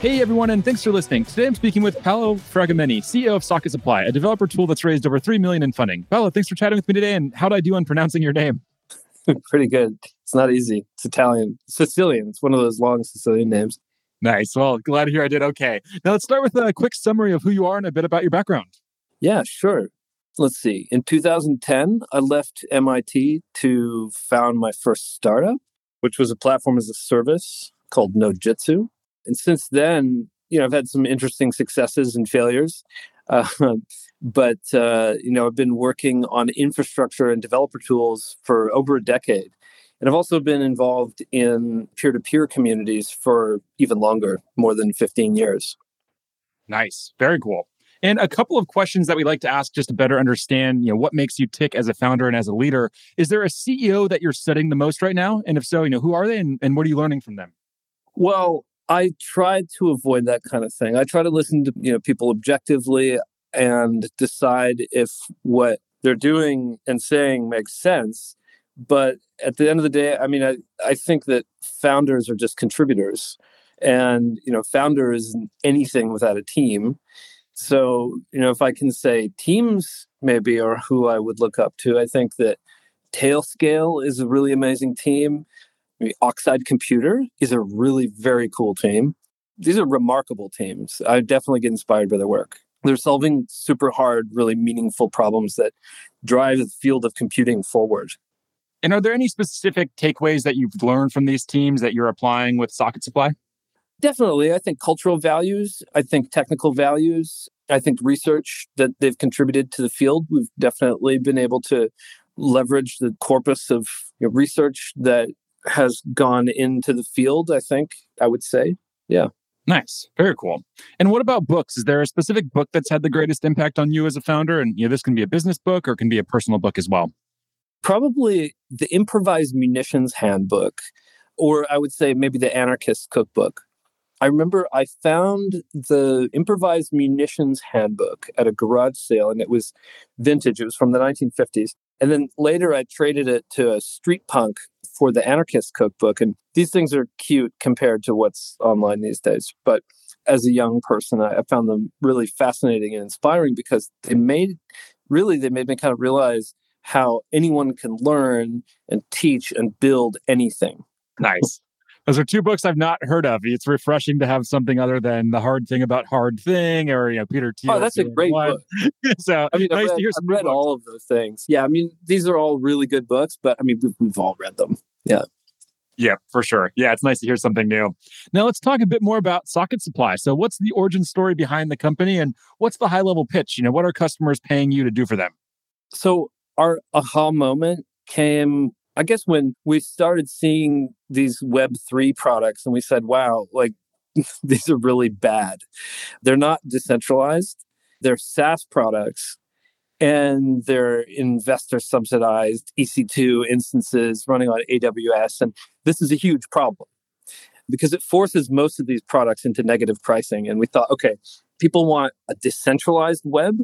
Hey everyone, and thanks for listening. Today I'm speaking with Paolo Fragomeni, CEO of Socket Supply, a developer tool that's raised over $3 million in funding. Paolo, thanks for chatting with me today, and how'd I do on pronouncing your name? Pretty good. It's not easy. It's Italian. Sicilian. It's one of those long Sicilian names. Nice. Well, glad to hear I did okay. Now let's start with a quick summary of who you are and a bit about your background. Yeah, sure. Let's see. In 2010, I left MIT to found my first startup, which was a platform as a service called Nojitsu. And since then, I've had some interesting successes and failures, but I've been working on infrastructure and developer tools for over a decade. And I've also been involved in peer-to-peer communities for even longer, more than 15 years. Nice. Very cool. And a couple of questions that we like to ask just to better understand, what makes you tick as a founder and as a leader. Is there a CEO that you're studying the most right now? And if so, who are they and what are you learning from them? Well, I try to avoid that kind of thing. I try to listen to people objectively and decide if what they're doing and saying makes sense. But at the end of the day, I think that founders are just contributors. And, founder isn't anything without a team. So, if I can say teams maybe are who I would look up to, I think that Tailscale is a really amazing team. Oxide Computer is a really very cool team. These are remarkable teams. I definitely get inspired by their work. They're solving super hard, really meaningful problems that drive the field of computing forward. And are there any specific takeaways that you've learned from these teams that you're applying with Socket Supply? Definitely. I think cultural values. I think technical values. I think research that they've contributed to the field. We've definitely been able to leverage the corpus of research that has gone into the field, I think, I would say. Yeah. Nice. Very cool. And what about books? Is there a specific book that's had the greatest impact on you as a founder? And this can be a business book or it can be a personal book as well. Probably the Improvised Munitions Handbook, or I would say maybe the Anarchist Cookbook. I remember I found the Improvised Munitions Handbook at a garage sale, and it was vintage. It was from the 1950s. And then later I traded it to a street punk for the Anarchist Cookbook. And these things are cute compared to what's online these days. But as a young person, I found them really fascinating and inspiring because they made me kind of realize how anyone can learn and teach and build anything. Nice. Those are two books I've not heard of. It's refreshing to have something other than The Hard Thing About Hard Thing or Peter Thiel. Oh, that's a great book. So I've read all of those things. Yeah, these are all really good books, but we've all read them. Yeah. Yeah, for sure. Yeah, it's nice to hear something new. Now let's talk a bit more about Socket Supply. So what's the origin story behind the company and what's the high-level pitch? What are customers paying you to do for them? So our aha moment came, I guess, when we started seeing these Web3 products and we said, wow, these are really bad. They're not decentralized. They're SaaS products and they're investor subsidized EC2 instances running on AWS. And this is a huge problem because it forces most of these products into negative pricing. And we thought, okay, people want a decentralized web.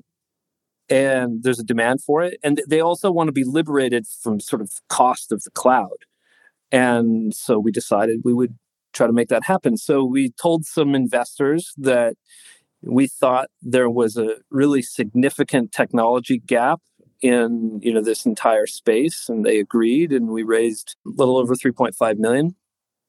And there's a demand for it. And they also want to be liberated from sort of cost of the cloud. And so we decided we would try to make that happen. So we told some investors that we thought there was a really significant technology gap in this entire space. And they agreed. And we raised a little over $3.5 million.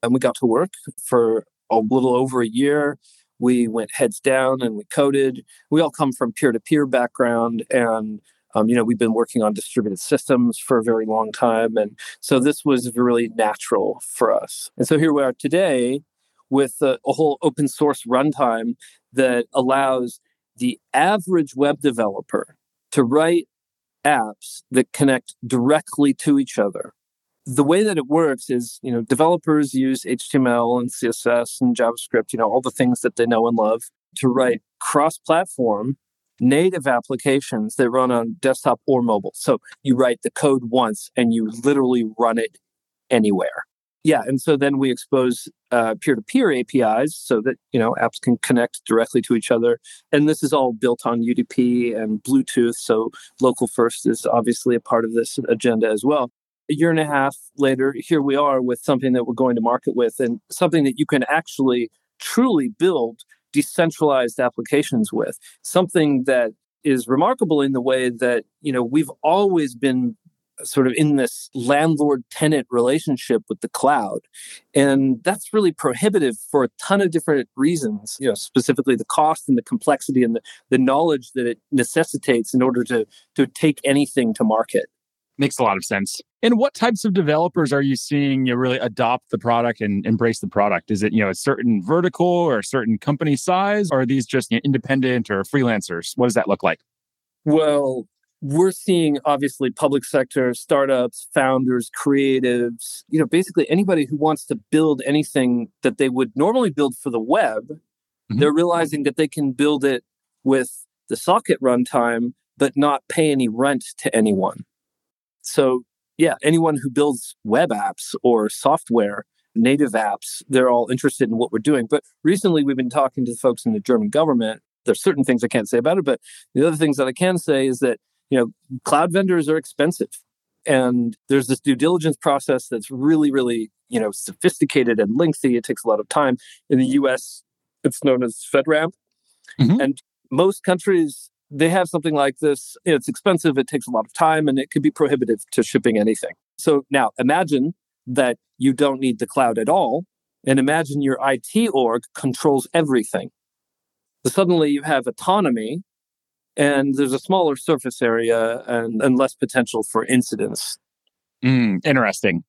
And we got to work for a little over a year. We went heads down and we coded. We all come from peer-to-peer background. And, we've been working on distributed systems for a very long time. And so this was really natural for us. And so here we are today with a whole open source runtime that allows the average web developer to write apps that connect directly to each other The way that it works is, you know, developers use HTML and CSS and JavaScript, you know, all the things that they know and love to write cross-platform native applications that run on desktop or mobile. So you write the code once and you literally run it anywhere. Yeah, and so then we expose peer-to-peer APIs so that, you know, apps can connect directly to each other. And this is all built on UDP and Bluetooth, so local first is obviously a part of this agenda as well. A year and a half later, here we are with something that we're going to market with and something that you can actually truly build decentralized applications with. Something that is remarkable in the way that, you know, we've always been sort of in this landlord-tenant relationship with the cloud. And that's really prohibitive for a ton of different reasons, you know, specifically the cost and the complexity and the knowledge that it necessitates in order to take anything to market. Makes a lot of sense. And what types of developers are you seeing, you know, really adopt the product and embrace the product? Is it, you know, a certain vertical or a certain company size? Or are these just, you know, independent or freelancers? What does that look like? Well, we're seeing obviously public sector, startups, founders, creatives, you know, basically anybody who wants to build anything that they would normally build for the web, they're realizing that they can build it with the Socket runtime, but not pay any rent to anyone. So yeah, anyone who builds web apps or software, native apps, they're all interested in what we're doing. But recently we've been talking to the folks in the German government. There's certain things I can't say about it, but the other things that I can say is that, you know, cloud vendors are expensive. And there's this due diligence process that's really, really, you know, sophisticated and lengthy. It takes a lot of time. In the US, it's known as FedRAMP. And most countries, they have something like this. You know, it's expensive, it takes a lot of time, and it could be prohibitive to shipping anything. So now imagine that you don't need the cloud at all. And imagine your IT org controls everything. So suddenly you have autonomy. And there's a smaller surface area and less potential for incidents. Interesting.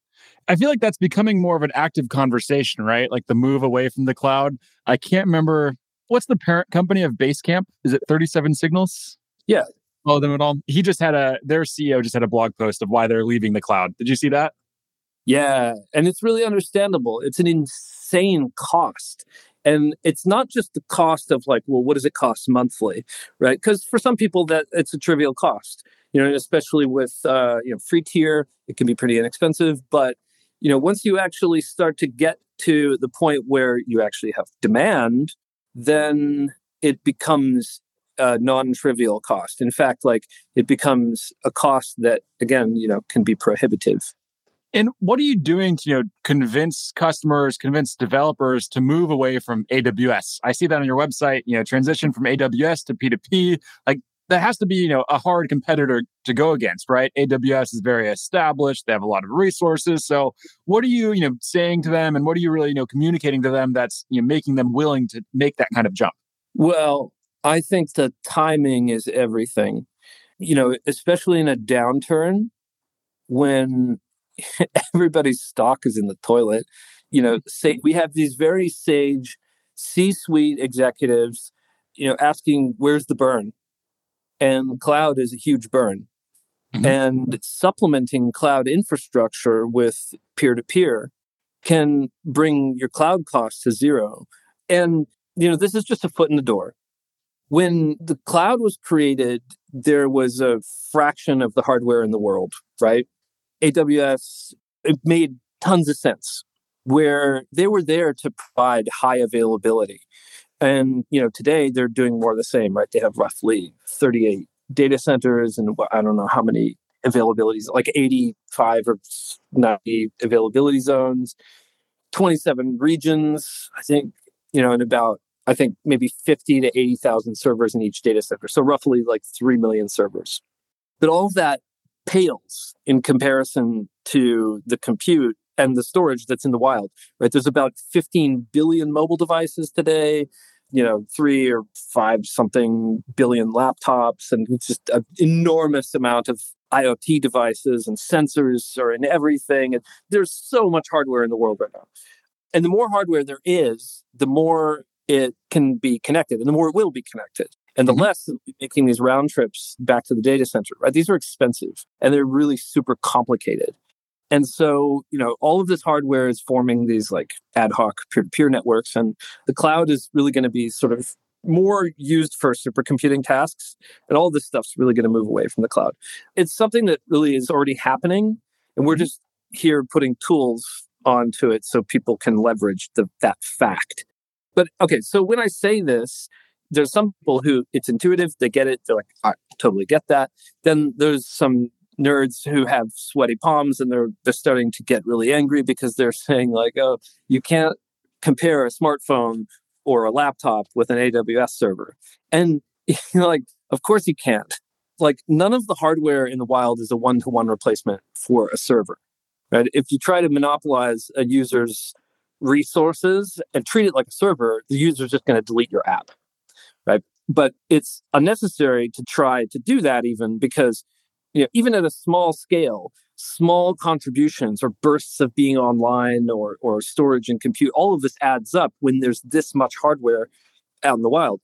I feel like that's becoming more of an active conversation, right? Like the move away from the cloud. I can't remember, what's the parent company of Basecamp? Is it 37 Signals? Yeah. Oh, them at all. He just had their CEO just had a blog post of why they're leaving the cloud. Did you see that? Yeah. And it's really understandable. It's an insane cost. And it's not just the cost of like, well, what does it cost monthly, right? Because for some people, that it's a trivial cost, you know, especially with, you know, free tier, it can be pretty inexpensive. But, you know, once you actually start to get to the point where you actually have demand, then it becomes a non-trivial cost. In fact, like it becomes a cost that, again, you know, can be prohibitive. And what are you doing to, you know, convince customers, convince developers to move away from AWS? I see that on your website, you know, transition from AWS to P2P. Like that has to be, you know, a hard competitor to go against, right? AWS is very established. They have a lot of resources. So what are you, you know, saying to them and what are you really, you know, communicating to them that's, you know, making them willing to make that kind of jump? Well, I think the timing is everything, you know, especially in a downturn when everybody's stock is in the toilet. You know, we have these very sage C-suite executives, you know, asking, where's the burn? And cloud is a huge burn. And supplementing cloud infrastructure with peer-to-peer can bring your cloud costs to zero. And, you know, this is just a foot in the door. When the cloud was created, there was a fraction of the hardware in the world, right? AWS, it made tons of sense where they were there to provide high availability. And, you know, today they're doing more of the same, right? They have roughly 38 data centers and I don't know how many availabilities, like 85 or 90 availability zones, 27 regions, I think, you know, and about, I think maybe 50 to 80,000 servers in each data center. So roughly like 3 million servers. But all of that pales in comparison to the compute and the storage that's in the wild, right? There's about 15 billion mobile devices today, you know, 3 or 5 something billion laptops, and it's just an enormous amount of IoT devices and sensors are in everything. And there's so much hardware in the world right now. And the more hardware there is, the more it can be connected and the more it will be connected. And the less making these round trips back to the data center, right? These are expensive and they're really super complicated. And so, you know, all of this hardware is forming these like ad hoc peer-to-peer networks, and the cloud is really going to be sort of more used for supercomputing tasks, and all this stuff's really going to move away from the cloud. It's something that really is already happening, and we're just here putting tools onto it so people can leverage that fact. But okay, so when I say this, there's some people who it's intuitive, they get it, they're like, I totally get that. Then there's some nerds who have sweaty palms and they're starting to get really angry because they're saying like, oh, you can't compare a smartphone or a laptop with an AWS server. And you're like, of course you can't. Like, none of the hardware in the wild is a one-to-one replacement for a server, right? If you try to monopolize a user's resources and treat it like a server, the user's just going to delete your app, right? But it's unnecessary to try to do that even because, you know, even at a small scale, small contributions or bursts of being online or storage and compute, all of this adds up when there's this much hardware out in the wild.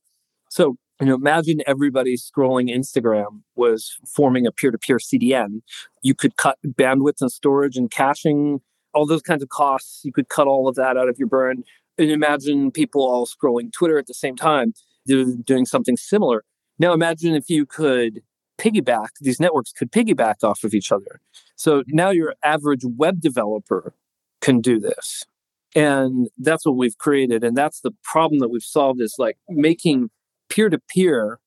So, you know, imagine everybody scrolling Instagram was forming a peer-to-peer CDN. You could cut bandwidth and storage and caching, all those kinds of costs. You could cut all of that out of your burn. And imagine people all scrolling Twitter at the same time. They're doing something similar. Now imagine if you could piggyback, these networks could piggyback off of each other. So now your average web developer can do this. And that's what we've created. And that's the problem that we've solved, is like making peer-to-peer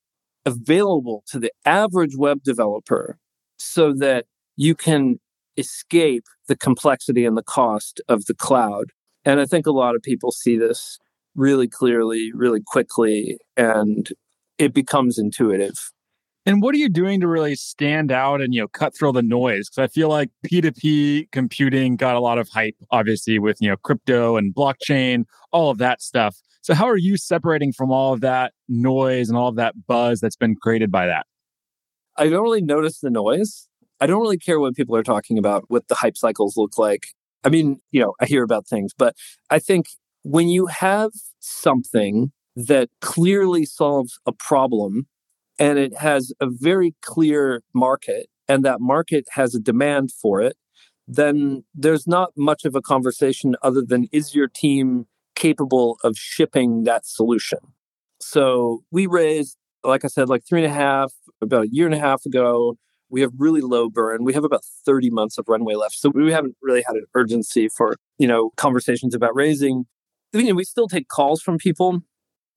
available to the average web developer so that you can escape the complexity and the cost of the cloud. And I think a lot of people see this really clearly, really quickly, and it becomes intuitive. And what are you doing to really stand out and, you know, cut through the noise? Because I feel like P2P computing got a lot of hype, obviously, with, you know, crypto and blockchain, all of that stuff. So how are you separating from all of that noise and all of that buzz that's been created by that? I don't really notice the noise. I don't really care what people are talking about, what the hype cycles look like. I mean, you know, I hear about things, but I think when you have something that clearly solves a problem, and it has a very clear market, and that market has a demand for it, then there's not much of a conversation other than, is your team capable of shipping that solution? So we raised, like I said, like about a year and a half ago. We have really low burn. We have about 30 months of runway left. So we haven't really had an urgency for, you know, conversations about raising. I mean, we still take calls from people.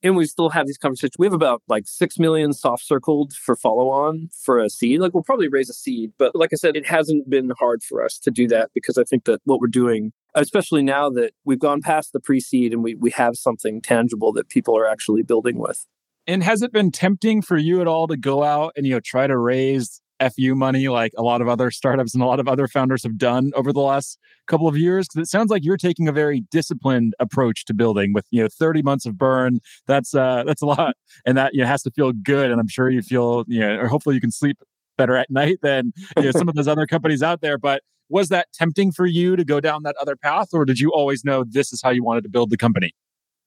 And we still have these conversations. We have about like 6 million soft circled for follow on for a seed. Like, we'll probably raise a seed. But like I said, it hasn't been hard for us to do that because I think that what we're doing, especially now that we've gone past the pre-seed and we have something tangible that people are actually building with. And has it been tempting for you at all to go out and, you know, try to raise FU money like a lot of other startups and a lot of other founders have done over the last couple of years? Because it sounds like you're taking a very disciplined approach to building with, you know, 30 months of burn. That's a lot. And that, you know, has to feel good. And I'm sure you feel, you know, or hopefully you can sleep better at night than, you know, some of those other companies out there. But was that tempting for you to go down that other path? Or did you always know this is how you wanted to build the company?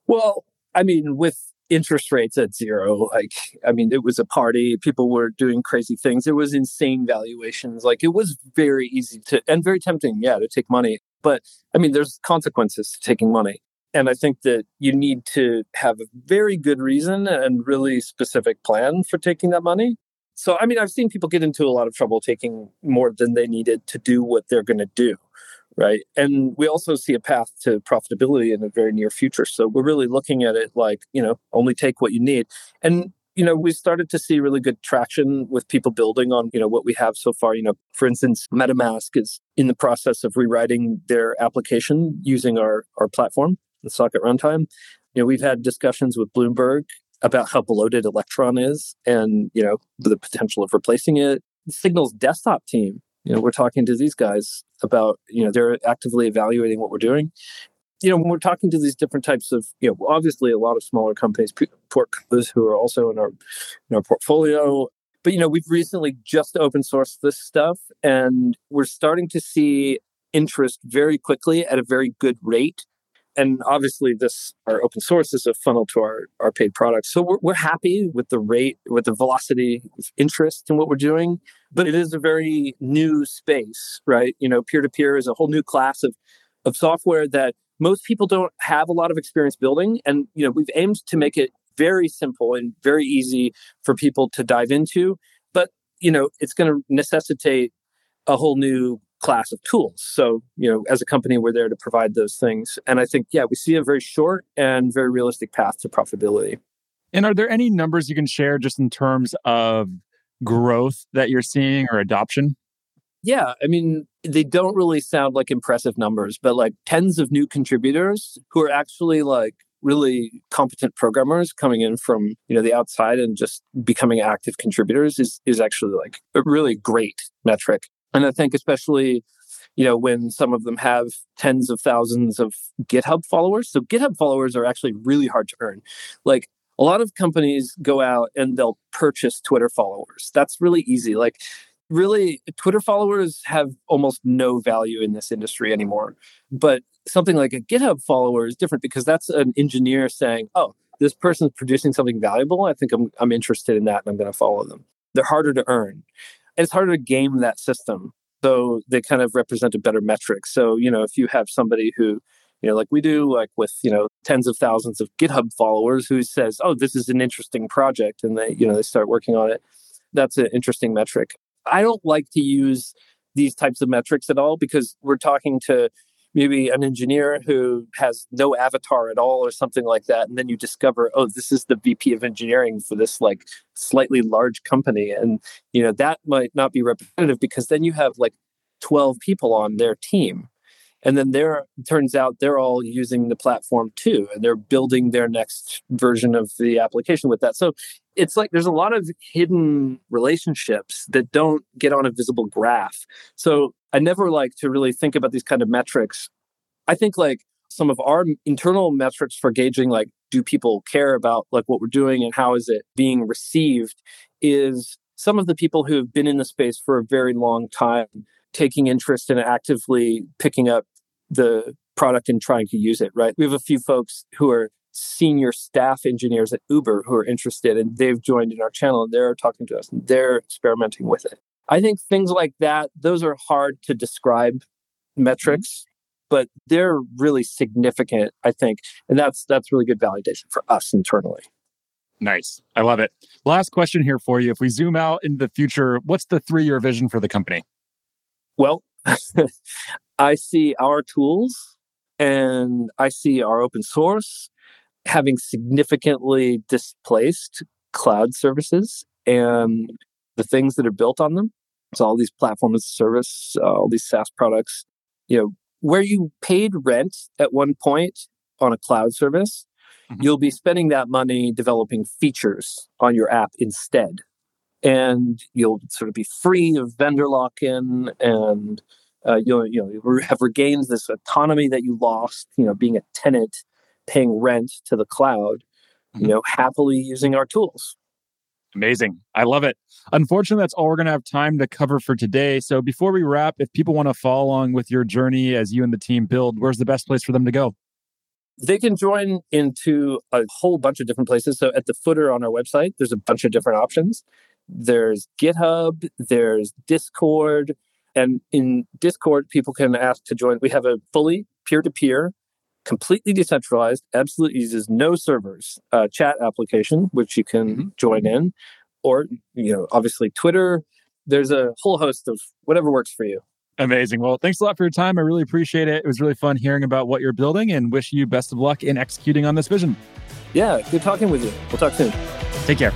Well, I mean, with interest rates at zero, like, I mean, it was a party. People were doing crazy things. It was insane valuations. Like, it was very easy to, and very tempting, yeah, to take money. But I mean, there's consequences to taking money. And I think that you need to have a very good reason and really specific plan for taking that money. So, I mean, I've seen people get into a lot of trouble taking more than they needed to do what they're going to do, right? And we also see a path to profitability in the very near future. So we're really looking at it like, you know, only take what you need. And, you know, we started to see really good traction with people building on, you know, what we have so far. You know, for instance, MetaMask is in the process of rewriting their application using our platform, the Socket Runtime. You know, we've had discussions with Bloomberg about how bloated Electron is and, you know, the potential of replacing it. Signals desktop team, you know, we're talking to these guys about, you know, they're actively evaluating what we're doing. You know, when we're talking to these different types of, you know, obviously a lot of smaller companies, portcos who are also in our portfolio. But, you know, we've recently just open sourced this stuff and we're starting to see interest very quickly at a very good rate. And obviously, our open source is a funnel to our paid products. So we're happy with the rate, with the velocity, with interest in what we're doing. But it is a very new space, right? You know, peer-to-peer is a whole new class of software that most people don't have a lot of experience building. And, you know, we've aimed to make it very simple and very easy for people to dive into. But, you know, it's going to necessitate a whole new class of tools. So, you know, as a company, we're there to provide those things. And I think, yeah, we see a very short and very realistic path to profitability. And are there any numbers you can share just in terms of growth that you're seeing or adoption? Yeah, I mean, they don't really sound like impressive numbers, but like tens of new contributors who are actually like really competent programmers coming in from, you know, the outside and just becoming active contributors is actually like a really great metric. And I think especially, you know, when some of them have tens of thousands of GitHub followers. So GitHub followers are actually really hard to earn. Like, a lot of companies go out and they'll purchase Twitter followers. That's really easy. Like, really, Twitter followers have almost no value in this industry anymore. But something like a GitHub follower is different because that's an engineer saying, oh, this person's producing something valuable. I think I'm interested in that and I'm going to follow them. They're harder to earn. And it's harder to game that system. So they kind of represent a better metric. So, you know, if you have somebody who, you know, like we do, like with, you know, tens of thousands of GitHub followers who says, oh, this is an interesting project. And they, you know, they start working on it. That's an interesting metric. I don't like to use these types of metrics at all because we're talking to maybe an engineer who has no avatar at all or something like that. And then you discover, oh, this is the VP of engineering for this like slightly large company. And, you know, that might not be representative because then you have like 12 people on their team. And then it turns out they're all using the platform too, and they're building their next version of the application with that. So it's like there's a lot of hidden relationships that don't get on a visible graph. So I never like to really think about these kind of metrics. I think like some of our internal metrics for gauging like, do people care about like what we're doing and how is it being received is some of the people who have been in the space for a very long time taking interest and actively picking up the product and trying to use it, right? We have a few folks who are senior staff engineers at Uber who are interested and they've joined in our channel and they're talking to us and they're experimenting with it. I think things like that, those are hard to describe metrics, but they're really significant, I think. And that's really good validation for us internally. Nice. I love it. Last question here for you. If we zoom out into the future, what's the 3-year vision for the company? Well, I see our tools and I see our open source having significantly displaced cloud services and the things that are built on them. So all these platform as a service, all these SaaS products, you know, where you paid rent at one point on a cloud service, you'll be spending that money developing features on your app instead. And you'll sort of be free of vendor lock-in, and you'll have regained this autonomy that you lost, you know, being a tenant, paying rent to the cloud, you know, happily using our tools. Amazing. I love it. Unfortunately, that's all we're going to have time to cover for today. So before we wrap, if people want to follow along with your journey as you and the team build, where's the best place for them to go? They can join into a whole bunch of different places. So at the footer on our website, there's a bunch of different options. There's GitHub, there's Discord, and in Discord, people can ask to join. We have a fully peer-to-peer, completely decentralized, absolutely uses no servers, chat application, which you can join in, or, you know, obviously Twitter. There's a whole host of whatever works for you. Amazing. Well, thanks a lot for your time. I really appreciate it. It was really fun hearing about what you're building and wish you best of luck in executing on this vision. Yeah, good talking with you. We'll talk soon. Take care.